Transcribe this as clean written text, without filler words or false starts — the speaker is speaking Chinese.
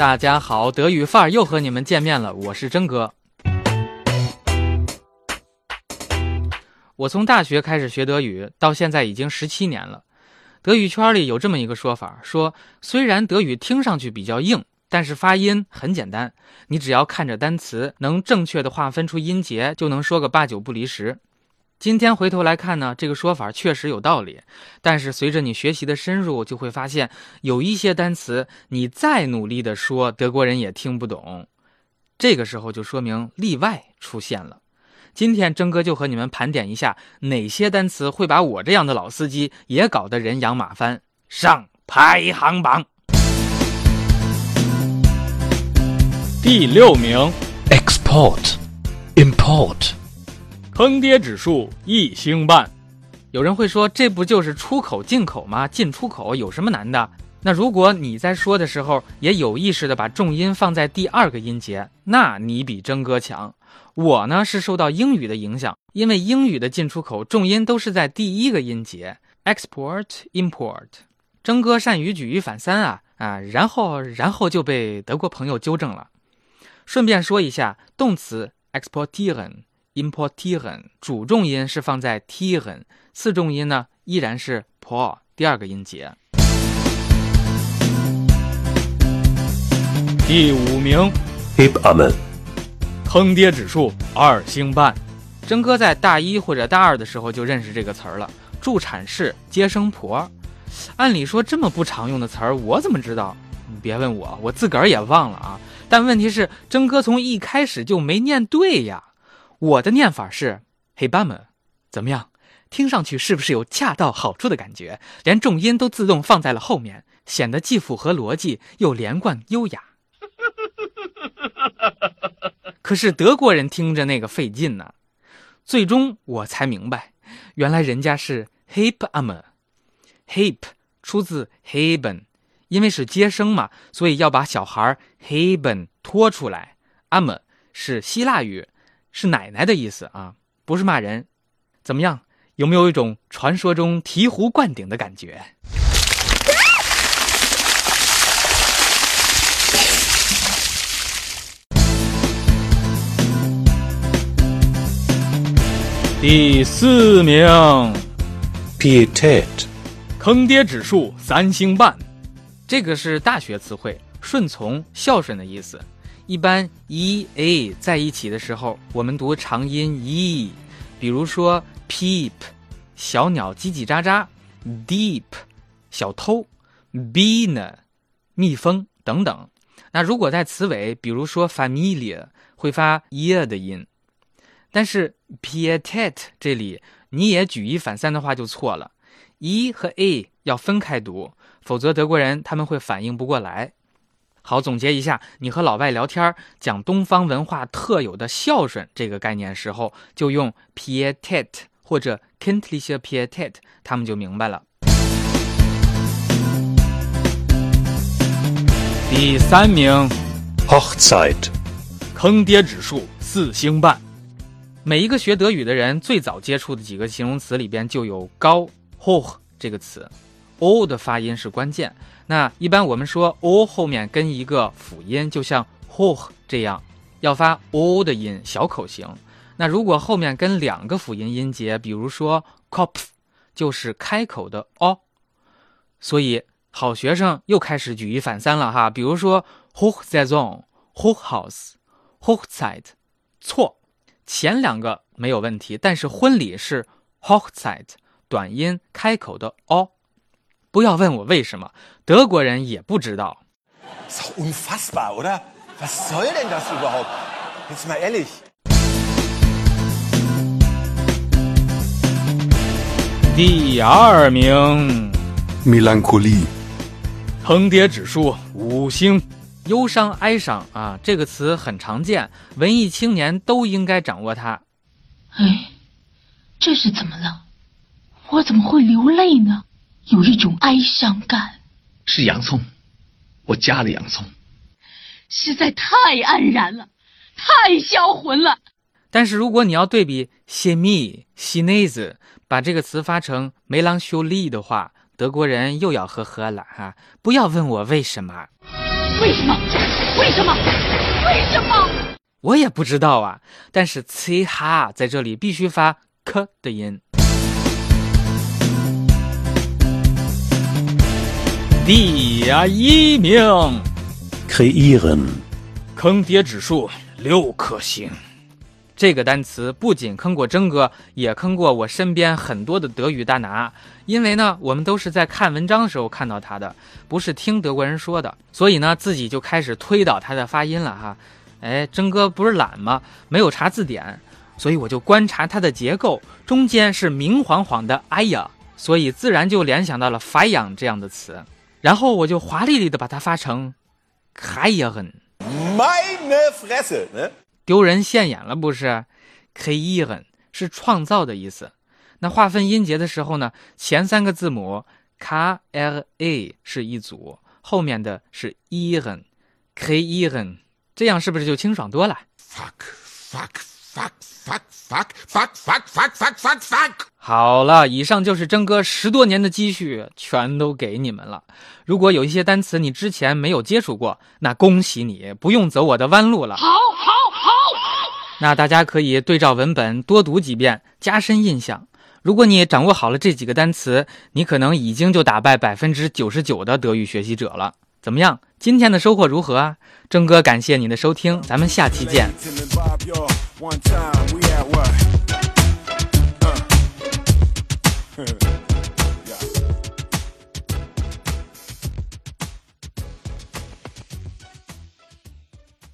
大家好，德语范儿又和你们见面了，我是真哥。我从大学开始学德语，到现在已经17年了。德语圈里有这么一个说法，说虽然德语听上去比较硬，但是发音很简单，你只要看着单词，能正确的划分出音节，就能说个八九不离十。今天回头来看呢，这个说法确实有道理，但是随着你学习的深入，就会发现有一些单词你再努力的说，德国人也听不懂。这个时候就说明例外出现了。今天征哥就和你们盘点一下哪些单词会把我这样的老司机也搞得人仰马翻，上排行榜。第6名 Export Import，坑爹指数1.5。有人会说，这不就是出口进口吗？进出口有什么难的？那如果你在说的时候也有意识的把重音放在第2个音节，那你比真哥强。我呢是受到英语的影响，因为英语的进出口重音都是在第1个音节 Export Import。 真哥善于举一反三啊，然后就被德国朋友纠正了。顺便说一下，动词 Exportieren Importieren 主重音是放在 tieren， 次重音呢依然是 por 第2个音节。第5名 Hebamme， 坑爹指数2.5。真哥在大一或者大二的时候就认识这个词儿了，助产士、接生婆。按理说这么不常用的词儿，我怎么知道？别问我，我自个儿也忘了啊。但问题是，真哥从一开始就没念对呀。我的念法是 Hebamme， 怎么样？听上去是不是有恰到好处的感觉？连重音都自动放在了后面，显得既符合逻辑又连贯优雅。可是德国人听着那个费劲呢。最终我才明白，原来人家是 Hebamme。Heb 出自 Heben， 因为是接生嘛，所以要把小孩 Heben 拖出来。Amme 是希腊语，是奶奶的意思啊，不是骂人。怎么样，有没有一种传说中醍醐灌顶的感觉？第4名 Pietät， 坑爹指数3.5。这个是大学词汇，顺从、孝顺的意思。一般 EA 在一起的时候，我们读长音 E， 比如说 peep 小鸟叽叽喳喳， deep 小偷， Biene 蜜蜂等等。那如果在词尾，比如说 Familie 会发 ear 的音，但是 Pietät 这里你也举一反三的话就错了， E 和 A 要分开读，否则德国人他们会反应不过来。好，总结一下，你和老外聊天讲东方文化特有的孝顺这个概念时候，就用 Pietät 或者 kindliche Pietät， 他们就明白了。第3名 Hochzeit， 坑爹指数4.5。每一个学德语的人最早接触的几个形容词里边就有高 hoch 这个词，O 的发音是关键。那一般我们说 O 后面跟一个辅音，就像 hoch 这样，要发 O 的音，小口型。那如果后面跟2个辅音音节，比如说 kopf， 就是开口的 o。所以好学生又开始举一反三了哈，比如说 Hochsaison、Hochhaus、Hochzeit， 错，前2个没有问题，但是婚礼是 Hochzeit， 短音开口的 o。不要问我为什么，德国人也不知道。Das ist doch unfassbar, oder? Was soll denn das überhaupt? Jetzt mal ehrlich. 第2名 Melancholie， 坑爹指数5星。忧伤、哀伤啊，这个词很常见，文艺青年都应该掌握它。哎，这是怎么了？我怎么会流泪呢？有一种哀伤感，是洋葱，我加了洋葱，实在太黯然了，太销魂了。但是如果你要对比 Chemie、Chinese， 把这个词发成 Melancholie 的话，德国人又要呵呵了哈。不要问我为什么。为什么？为什么？为什么？我也不知道啊，但是 c 哈在这里必须发 k 的音。第一名 ，Kreieren， 坑爹指数6颗星。这个单词不仅坑过征哥，也坑过我身边很多的德语大拿，因为呢，我们都是在看文章时候看到他的，不是听德国人说的，所以呢，自己就开始推导他的发音了哈。哎，征哥不是懒吗？没有查字典，所以我就观察他的结构，中间是明晃晃的哎呀，所以自然就联想到了 feiern 这样的词，然后我就华丽丽的把它发成 Kreieren。Meine Fresse， 呢？丢人现眼了不是 ？Kreieren 是创造的意思。那划分音节的时候呢，前三个字母 K R A 是一组，后面的是 Iren Kreieren， 这样是不是就清爽多了 ？Fuck！ 好了，以上就是征哥10多年的积蓄，全都给你们了。如果有一些单词你之前没有接触过，那恭喜你，不用走我的弯路了。好。那大家可以对照文本多读几遍，加深印象。如果你掌握好了这几个单词，你可能已经就打败 99% 的德语学习者了。怎么样，今天的收获如何啊？征哥感谢你的收听，咱们下期见。